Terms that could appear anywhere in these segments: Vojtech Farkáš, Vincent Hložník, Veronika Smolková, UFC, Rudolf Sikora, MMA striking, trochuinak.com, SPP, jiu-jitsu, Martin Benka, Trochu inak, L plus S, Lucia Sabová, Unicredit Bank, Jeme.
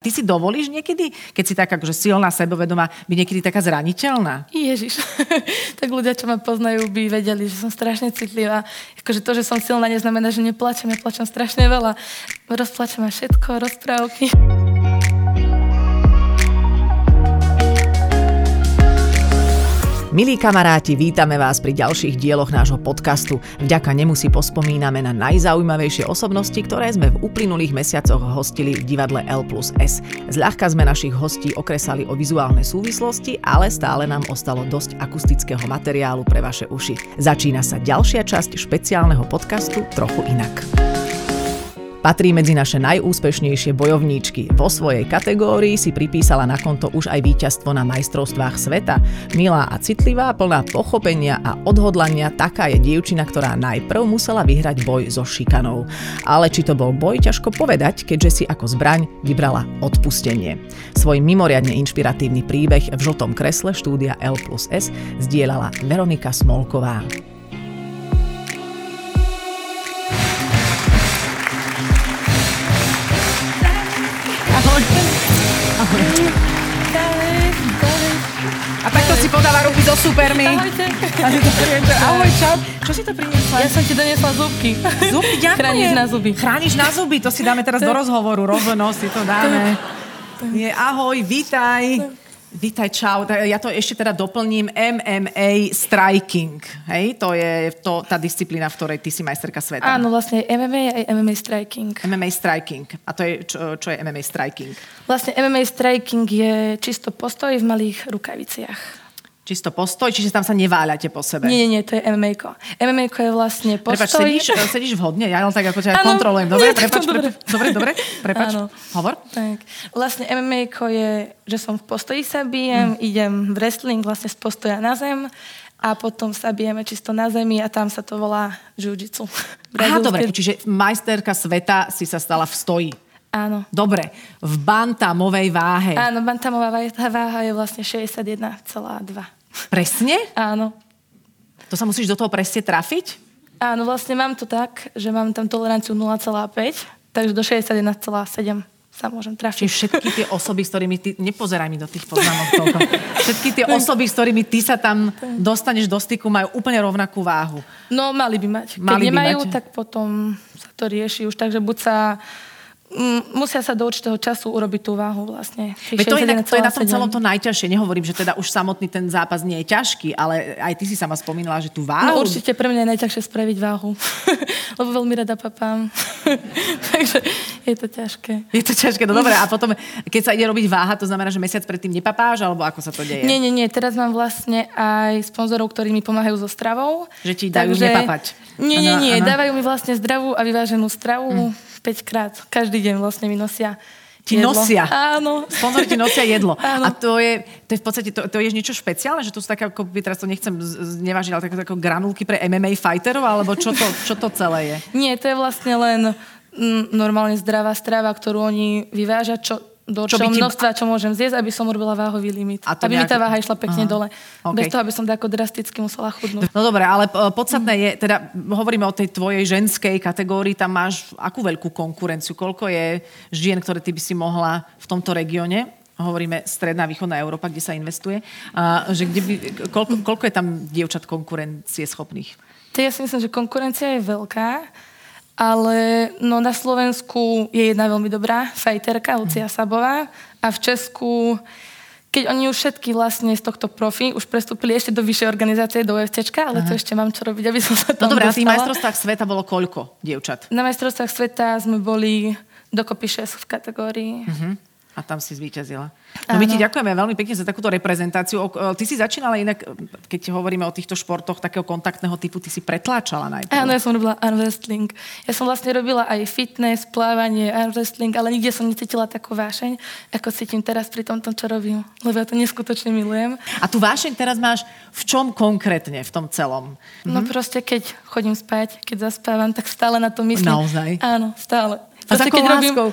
Ty si dovolíš niekedy, keď si taká akože silná, sebavedomá, byť niekedy taká zraniteľná? Ježiš, tak ľudia, čo ma poznajú, by vedeli, že som strašne citlivá. Akože to, že som silná, neznamená, že neplačem. Ja plačem strašne veľa. Rozplačem aj všetko, rozprávky. Milí kamaráti, vítame vás pri ďalších dieloch nášho podcastu. Vďaka nemu si pospomíname na najzaujímavejšie osobnosti, ktoré sme v uplynulých mesiacoch hostili v divadle L plus S. Zľahka sme našich hostí okresali o vizuálne súvislosti, ale stále nám ostalo dosť akustického materiálu pre vaše uši. Začína sa ďalšia časť špeciálneho podcastu Trochu inak. Patrí medzi naše najúspešnejšie bojovníčky. Vo svojej kategórii si pripísala na konto už aj víťazstvo na majstrovstvách sveta. Milá a citlivá, plná pochopenia a odhodlania, taká je dievčina, ktorá najprv musela vyhrať boj so šikanou. Ale či to bol boj, ťažko povedať, keďže si ako zbraň vybrala odpustenie. Svoj mimoriadne inšpiratívny príbeh v žltom kresle štúdia L plus S zdieľala Veronika Smolková. A takto si podáva ruky so supermi. Ahojte. Ahoj, čau. Čo si to priniesla? Ja som ti doniesla zúbky. Zúbky, ďakujem. Chrániš na zuby, to si dáme teraz do rozhovoru, rovno si to dáme. Ahoj, vítaj. Vítaj, čau. Ja to ešte teda doplním. MMA striking. Hej? To je tá disciplína, v ktorej ty si majsterka sveta. Áno, vlastne MMA a MMA striking. MMA striking. A to je, čo je MMA striking? Vlastne MMA striking je čisto postoj v malých rukaviciach. Čisto postoj, čiže tam sa neváľate po sebe. Nie, to je MMA-ko. MMA-ko je vlastne postoj. Prepač, sedíš vhodne, ja len tak ako ťa kontrolujem. Dobre, prepač. Hovor. Tak. Vlastne MMA-ko je, že som v postoji sa bijem, idem v wrestling vlastne z postoja na zem a potom sa bijeme čisto na zemi a tam sa to volá jiu-jitsu. Aha, dobre, čiže majsterka sveta si sa stala v stoji. Áno. Dobre, v bantamovej váhe. Áno, bantamová váha je vlastne 61,2. Presne? Áno. To sa musíš do toho presne trafiť? Áno, vlastne mám to tak, že mám tam toleranciu 0,5, takže do 61,7 sa môžem trafiť. Čiže všetky tie osoby, s ktorými ty... Nepozeraj mi do tých poznámok toľko. Všetky tie osoby, s ktorými ty sa tam dostaneš do styku, majú úplne rovnakú váhu. No, mali by mať. Keď nemajú, tak potom sa to rieši už. Takže buď sa... musia sa do určitého času urobiť tú váhu vlastne. To je na tom celom to najťažšie. Nehovorím, že teda už samotný ten zápas nie je ťažký, ale aj ty si sama spomínala, že tú váhu... No určite pre mňa je najťažšie spraviť váhu. Lebo veľmi rada papám. Takže je to ťažké. Je to ťažké, no dobré. A potom, keď sa ide robiť váha, to znamená, že mesiac predtým nepapáš, alebo ako sa to deje? Nie. Teraz mám vlastne aj sponzorov, ktorí mi pomáhajú so stravou. Že ti dajú nepapať. Nie. Dávajú mi vlastne zdravú a vyváženú stravu. 5-krát. Každý deň vlastne mi nosia jedlo. Áno. Sponzori ti nosia jedlo. Áno. A to je v podstate, to je niečo špeciálne, že to sú také, ako by teraz to nechcem znevažiť, ale také granulky pre MMA fighterov, alebo čo to celé je? Nie, to je vlastne len normálne zdravá strava, ktorú oni vyvážia, do množstva, čo môžem zjesť, aby som urobila váhový limit. Aby mi tá váha išla pekne dole. Okay. Bez toho, aby som tak drasticky musela chudnúť. No dobre, ale podstatné je, teda hovoríme o tej tvojej ženskej kategórii, tam máš akú veľkú konkurenciu? Koľko je žien, ktoré ty by si mohla v tomto regióne? Hovoríme stredná, východná Európa, kde sa investuje. Koľko je tam dievčat konkurencie schopných? Ja si myslím, že konkurencia je veľká. Ale na Slovensku je jedna veľmi dobrá fajterka, Lucia Sabová. A v Česku, keď oni už všetky vlastne z tohto profi už prestúpili ešte do vyššej organizácie, do UFCčka, ale to ešte mám čo robiť, aby som sa tam dostala. No dobré, a v majstrovstvách sveta bolo koľko dievčat? Na majstrovstvách sveta sme boli dokopy 6 v kategórii. A tam si zvíťazila. No my ti ďakujeme veľmi pekne za takúto reprezentáciu. Ty si začínala inak, keď hovoríme o týchto športoch takého kontaktného typu, ty si pretláčala najprv. Áno, ja som robila arm wrestling. Ja som vlastne robila aj fitness, plávanie, arm wrestling, ale nikde som necítila takú vášeň, ako cítim teraz pri tomto, čo robím. Lebo ja to neskutočne milujem. A tú vášeň teraz máš v čom konkrétne v tom celom? No proste, keď chodím spať, keď zaspávam, tak stále na to myslím. Naozaj? Áno, stále. A za akou láskou?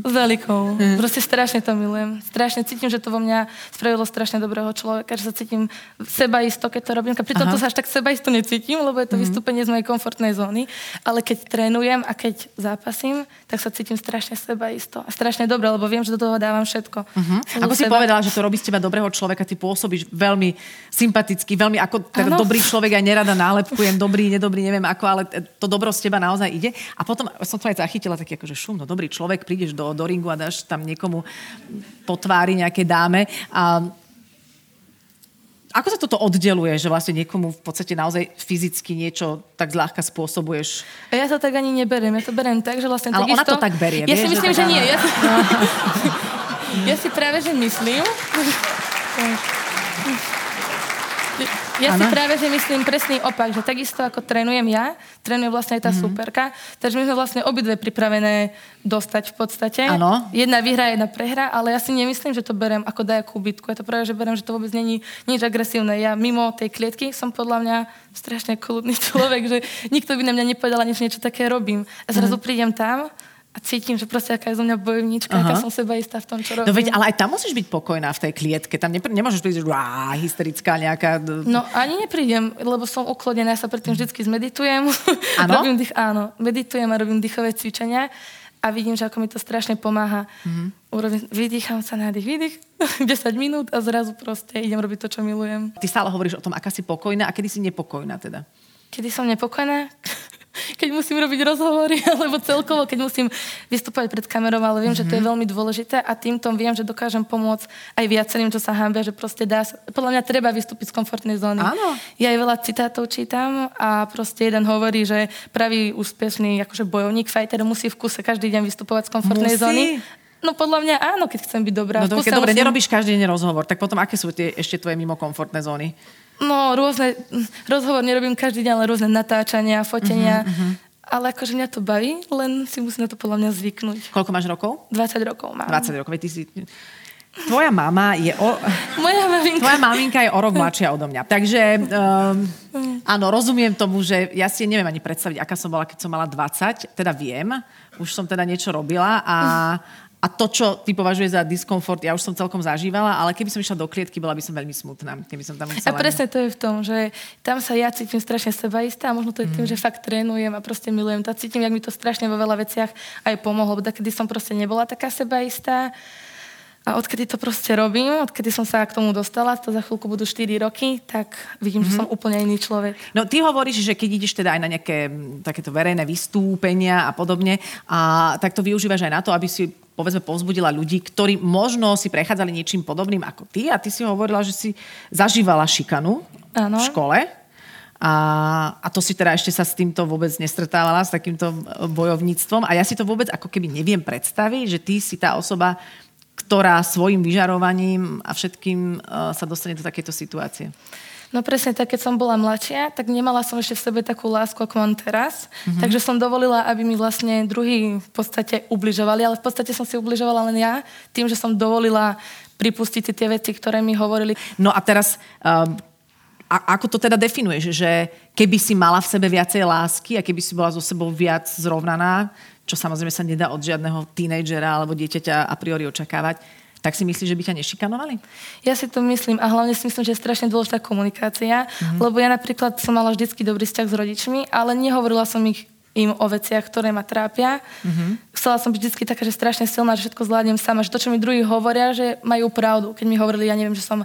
Veľkou. Proste strašne to milujem. Strašne cítim, že to vo mňa spravilo strašne dobrého človeka, že sa cítim sebaisto, keď to robím. Pritom to sa až tak sebaisto necítim, lebo je to vystúpenie z mojej komfortnej zóny. Ale keď trénujem a keď zápasím, tak sa cítim strašne sebaisto. A strašne dobre, lebo viem, že do toho dávam všetko. Ako si povedala, že to robí z teba dobrého človeka, ty pôsobíš veľmi sympaticky, veľmi ako ten dobrý človek, aj nerada nálepkujem, dobrý, nedobrý, neviem ako, ale to dobro z teba naozaj ide. A potom som to aj zachytila taký akože šum, no dobrý človek, prídeš do ringu a dáš tam niekomu po tvári nejaké dáme. A ako sa toto oddeluje, že vlastne niekomu v podstate naozaj fyzicky niečo tak zľahka spôsobuješ? Ja to tak ani neberiem, ja to beriem tak, že vlastne... Ale ona to tak berie. Ja si myslím, že nie. Ja si práve, že myslím... Ja si myslím presný opak, že takisto ako trénujem ja, trénuje vlastne aj tá súperka, takže my sme vlastne obidve pripravené dostať v podstate. Áno. Jedna výhra, jedna prehra, ale ja si nemyslím, že to berem ako dajakú bitku. Ja to práve, že berem, že to vôbec není nič agresívne. Ja mimo tej klietky som podľa mňa strašne kľudný človek, že nikto by na mňa nepovedal, niečo také robím. A zrazu prídem tam a cítim, že proste aká je zo mňa bojovníčka, aká som sebaistá v tom, čo robím. No veď, ale aj tam musíš byť pokojná v tej klietke. Tam nemôžeš prísť, že hysterická nejaká... No ani neprídem, lebo som uklodená. Ja sa predtým vždycky zmeditujem. Áno? Meditujem a robím dýchové cvičenia a vidím, že ako mi to strašne pomáha. Vydýcham sa na výdych 10 minút a zrazu proste idem robiť to, čo milujem. Ty stále hovoríš o tom, aká si pokojná a kedy si nepokojná teda? Kedy som nepokojná? Keď musím robiť rozhovory, alebo celkovo, keď musím vystúpať pred kamerou, ale viem, že to je veľmi dôležité a týmto viem, že dokážem pomôcť aj viacerým, čo sa hanbia, že proste dá sa... Podľa mňa treba vystúpiť z komfortnej zóny. Áno. Ja aj veľa citátov čítam a proste jeden hovorí, že pravý úspešný akože bojovník, fighter musí v kuse každý deň vystupovať z komfortnej zóny. No podľa mňa áno, keď chcem byť dobrá. No keď dobre, nerobíš každý deň rozhovor, tak potom aké sú tie ešte tvoje mimo komfortné zóny? No, rôzne, rozhovor nerobím každý deň, ale rôzne natáčania, fotenia. Ale akože mňa to baví, len si musím na to podľa mňa zvyknúť. Koľko máš rokov? 20 rokov mám. 20 rokov, ty si... Tvoja mama je o... Tvoja maminka je o rok mladšia odo mňa. Takže, áno, rozumiem tomu, že ja si neviem ani predstaviť, aká som bola, keď som mala 20. Teda viem, už som teda niečo robila a to, čo ty považuješ za diskomfort, ja už som celkom zažívala, ale keby som išla do klietky, bola by som veľmi smutná, keby som tam musela... A presne to je v tom, že tam sa ja cítim strašne sebaistá a možno to je tým, že fakt trénujem a proste milujem to. Cítim, jak mi to strašne vo veľa veciach aj pomohlo, bo takedy som proste nebola taká sebaistá. A odkedy to proste robím, odkedy som sa k tomu dostala, to za chvíľku budú 4 roky, tak vidím, že som úplne iný človek. No ty hovoríš, že keď ideš teda aj na nejaké takéto verejné vystúpenia a podobne, a tak to využívaš aj na to, aby si povedzme povzbudila ľudí, ktorí možno si prechádzali niečím podobným ako ty, a ty si hovorila, že si zažívala šikanu v škole. A to si teda ešte sa s týmto vôbec nestretávala, s takýmto bojovníctvom. A ja si to vôbec ako keby neviem predstaviť, že ty si tá osoba, ktorá svojim vyžarovaním a všetkým sa dostane do takéto situácie. No presne tak, keď som bola mladšia, tak nemala som ešte v sebe takú lásku, ako mám teraz. Takže som dovolila, aby mi vlastne druhí v podstate ubližovali, ale v podstate som si ubližovala len ja, tým, že som dovolila pripustiť tie veci, ktoré mi hovorili. No a teraz, ako to teda definuješ, že keby si mala v sebe viacej lásky a keby si bola so sebou viac zrovnaná, čo samozrejme sa nedá od žiadneho tínedžera alebo dieťaťa a priori očakávať, tak si myslíš, že by ťa nešikanovali? Ja si to myslím a hlavne si myslím, že je strašne dôležitá komunikácia, lebo ja napríklad som mala vždycky dobrý vzťah s rodičmi, ale nehovorila som im o veciach, ktoré ma trápia. Chcela som byť vždycky taká, že strašne silná, že všetko zvládnem sama, že to, čo mi druhí hovoria, že majú pravdu. Keď mi hovorili, ja neviem, že som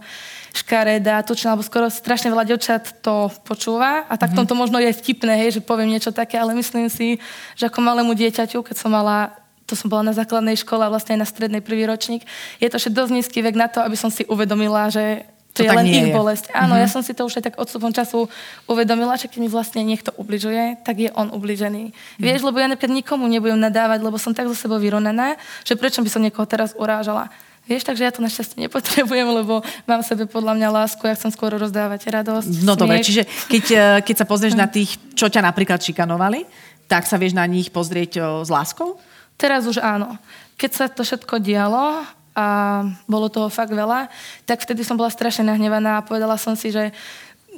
škaredá, tučná, alebo skoro strašne veľa dievčat to počúva a tak tomto možno je vtipné, hej, že poviem niečo také, ale myslím si, že ako malému dieťaťu, keď som mala, to som bola na základnej škole a vlastne aj na strednej prvý ročník, je to ešte dosť nízky vek na to, aby som si uvedomila, že to je len ich bolesť. Áno, ja som si to už aj tak odstupom času uvedomila, že keď mi vlastne niekto ubližuje, tak je on ubližený. Vieš, lebo ja napríklad nikomu nebudem nadávať, lebo som tak zo sebou vyrovnaná, že prečo by som niekoho teraz urážala. Vieš, takže ja to našťastie nepotrebujem, lebo mám v sebe podľa mňa lásku, ja chcem skôr rozdávať radosť. No dobre, čiže keď sa pozrieš na tých, čo ťa napríklad šikanovali, tak sa vieš na nich pozrieť s láskou? Teraz už áno. Keď sa to všetko dialo a bolo toho fakt veľa, tak vtedy som bola strašne nahnevaná a povedala som si, že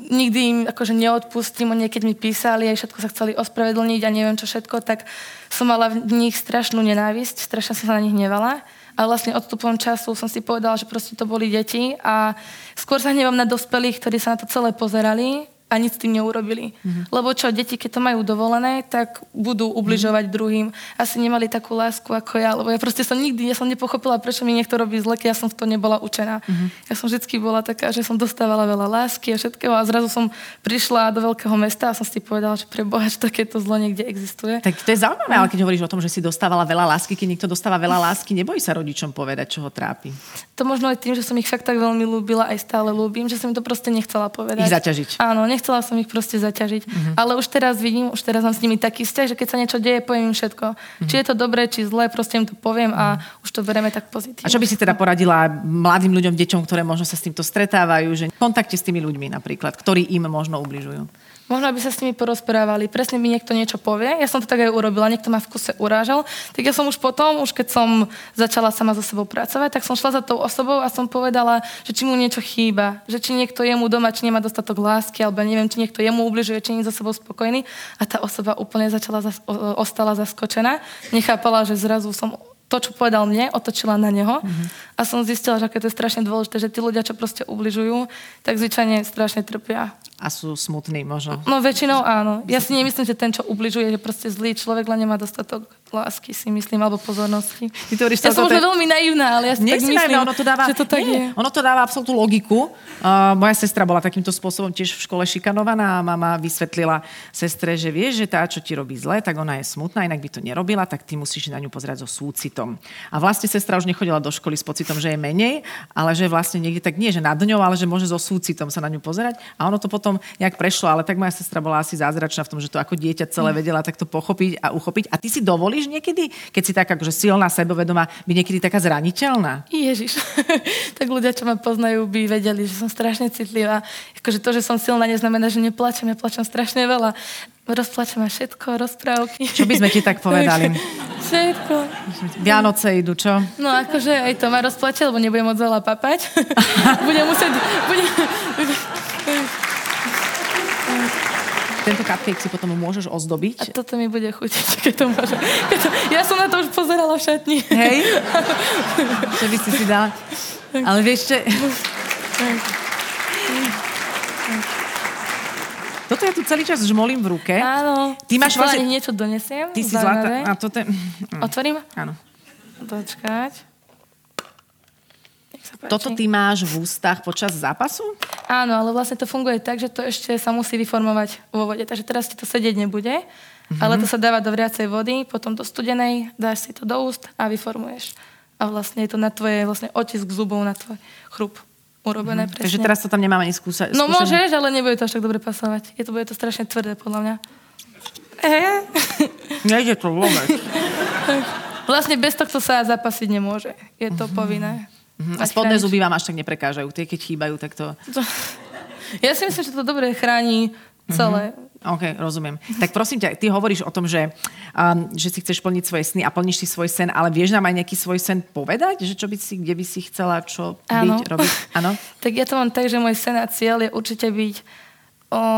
nikdy im akože neodpustím, oni keď mi písali, aj všetko sa chceli ospravedlniť a neviem čo všetko, tak som mala v nich strašnú nenávisť, strašne som sa na nich hnevala. A vlastne odstupom času som si povedala, že proste to boli deti a skôr sa hnevam na dospelých, ktorí sa na to celé pozerali a nič s tým neurobili. Mm-hmm. Lebo čo, deti, keď to majú dovolené, tak budú ubližovať druhým. Asi nemali takú lásku ako ja, lebo ja proste som nikdy, ja som nepochopila, prečo mi niekto robí zle, keď ja som v to nebola učená. Mm-hmm. Ja som vždycky bola taká, že som dostávala veľa lásky a všetkého a zrazu som prišla do veľkého mesta a som si povedala, že pre Boha, že takéto zlo niekde existuje. Tak to je zaujímavé, ale keď hovoríš o tom, že si dostávala veľa lásky, keď niekto dostáva veľa lásky, nebojí sa rodičom povedať, čo ho trápi. To možno aj tým, že som ich fakt tak veľmi ľúbila, aj stále ľúbim, že som im to proste nechcela povedať. Ich zaťažiť. Áno, nechcela som ich proste zaťažiť. Mm-hmm. Ale už teraz vidím, už teraz mám s nimi taký vzťah, že keď sa niečo deje, poviem im všetko. Mm-hmm. Či je to dobré, či zlé, proste im to poviem a už to bereme tak pozitívne. A čo by si teda poradila mladým ľuďom, deťom, ktoré možno sa s týmto stretávajú, že v kontakte s tými ľuďmi napríklad, ktorí im možno ubližujú? Možno by sa s nimi porozprávali. Presne mi niekto niečo povie. Ja som to tak aj urobila. Niekto ma v kuse urážal. Tak ja som už potom, už keď som začala sama so sebou pracovať, tak som šla za tou osobou a som povedala, že či mu niečo chýba, že či niekto jemu doma, či nemá dostatok lásky, alebo neviem, či niekto jemu ubližuje, či nie je so sebou spokojný. A tá osoba úplne ostala zaskočená. Nechápala, že zrazu som to, čo povedal mne, otočila na neho a som zistila, že aké to je strašne dôležité, že tí ľudia, čo proste ubližujú, tak zvyčajne strašne trpia. A sú smutní možno. No väčšinou áno. Ja si nemyslím, že ten, čo ubližuje, je proste zlý človek, len nemá dostatok lásky, si myslím, alebo pozornosti. Ja som možno veľmi naivná, ale ja si tak myslím, naivná, že to tak je. Ono to dáva absolútnu logiku. Moja sestra bola takýmto spôsobom tiež v škole šikanovaná a mama vysvetlila sestre, že vieš, že tá, čo ti robí zle, tak ona je smutná, inak by to nerobila, tak ty musíš na ňu pozerať so súcitom. A vlastne sestra už nechodila do školy s pocitom, že je menej, ale že vlastne niekde tak nie, že nad ňou, ale že môže so súcitom sa na ňu pozerať. A ono to potom nejak prešlo, ale tak moja sestra bola asi zázračná v tom, že to ako dieťa celé vedela takto pochopiť a uchopiť. A ty si dovolíš niekedy, keď si taká akože silná, sebavedomá, by niekedy taká zraniteľná? Ježiš, tak ľudia, čo ma poznajú, by vedeli, že som strašne citlivá. Akože to, že som silná, neznamená, že neplačem. Ja plačem strašne veľa. Rozplačem ma všetko, rozprávky. Čo by sme ti tak povedali? Všetko. Vianoce idú, čo? No akože aj to ma rozplače, lebo nebudem moc veľa papať. Tento cupcake si potom môžeš ozdobiť. A toto mi bude chutiť, keď to môžem. Ja som na to už pozerala v šatni. Hej? Čo by si dala? Ale vieš, čo... Toto ja tu celý čas žmolím v ruke. Áno. Ty máš vlastne... niečo donesiem. Ty si zlatá. A toto... Otvorím? Áno. Dočkať. Toto ty máš v ústach počas zápasu? Áno, ale vlastne to funguje tak, že to ešte sa musí vyformovať vo vode. Takže teraz ti to sedieť nebude, ale to sa dáva do vriacej vody, potom do studenej, dáš si to do úst a vyformuješ. A vlastne je to na tvoje vlastne otisk zubov, na tvoj chrup urobené presne. Takže teraz to tam nemáme ani skúšať. No môžeš, ale nebude to až tak dobre pasovať. Bude to strašne tvrdé, podľa mňa. Nejde to vôbec. Vlastne bez tohto sa zápasiť nemôže. Je to povinné. A spodné zuby vám až tak neprekážajú. Tie, keď chýbajú, tak to... Ja si myslím, že to dobre chráni celé. OK, rozumiem. Tak prosím ťa, ty hovoríš o tom, že si chceš plniť svoje sny a plníš si svoj sen, ale vieš nám aj nejaký svoj sen povedať? Že čo by si, kde by si chcela, čo byť, robiť? Áno. Tak ja to mám tak, že môj sen a cieľ je určite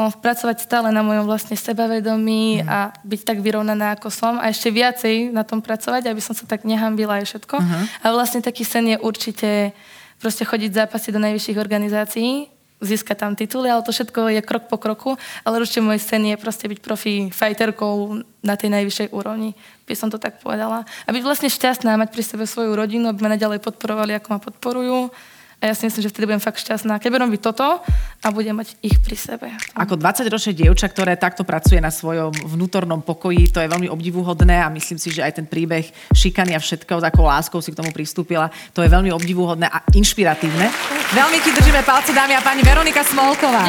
pracovať stále na mojom vlastne sebavedomí a byť tak vyrovnaná, ako som a ešte viacej na tom pracovať, aby som sa tak nehambila aj všetko. A vlastne taký sen je určite proste chodiť zápasy do najvyšších organizácií, získať tam tituly, ale to všetko je krok po kroku, ale určite môj sen je proste byť profi fighterkou na tej najvyššej úrovni, by som to tak povedala. A byť vlastne šťastná, mať pri sebe svoju rodinu, aby ma naďalej podporovali, ako ma podporujú. A ja si myslím, že vtedy budem fakt šťastná. Keď budem robiť toto a budem mať ich pri sebe. Ako 20-ročné dievča, ktoré takto pracuje na svojom vnútornom pokoji, to je veľmi obdivuhodné a myslím si, že aj ten príbeh šikany a všetko, s akou láskou si k tomu pristúpila, to je veľmi obdivuhodné a inšpiratívne. Veľmi ti držíme palce, dámy a páni, Veronika Smolková.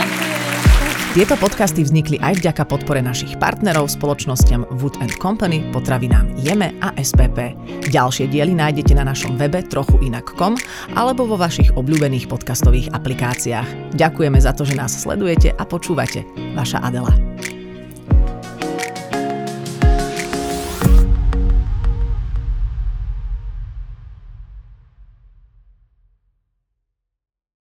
Tieto podcasty vznikli aj vďaka podpore našich partnerov, spoločnostiam Wood & Company, potravinám Jeme a SPP. Ďalšie diely nájdete na našom webe trochuinak.com alebo vo vašich obľúbených podcastových aplikáciách. Ďakujeme za to, že nás sledujete a počúvate. Vaša Adela.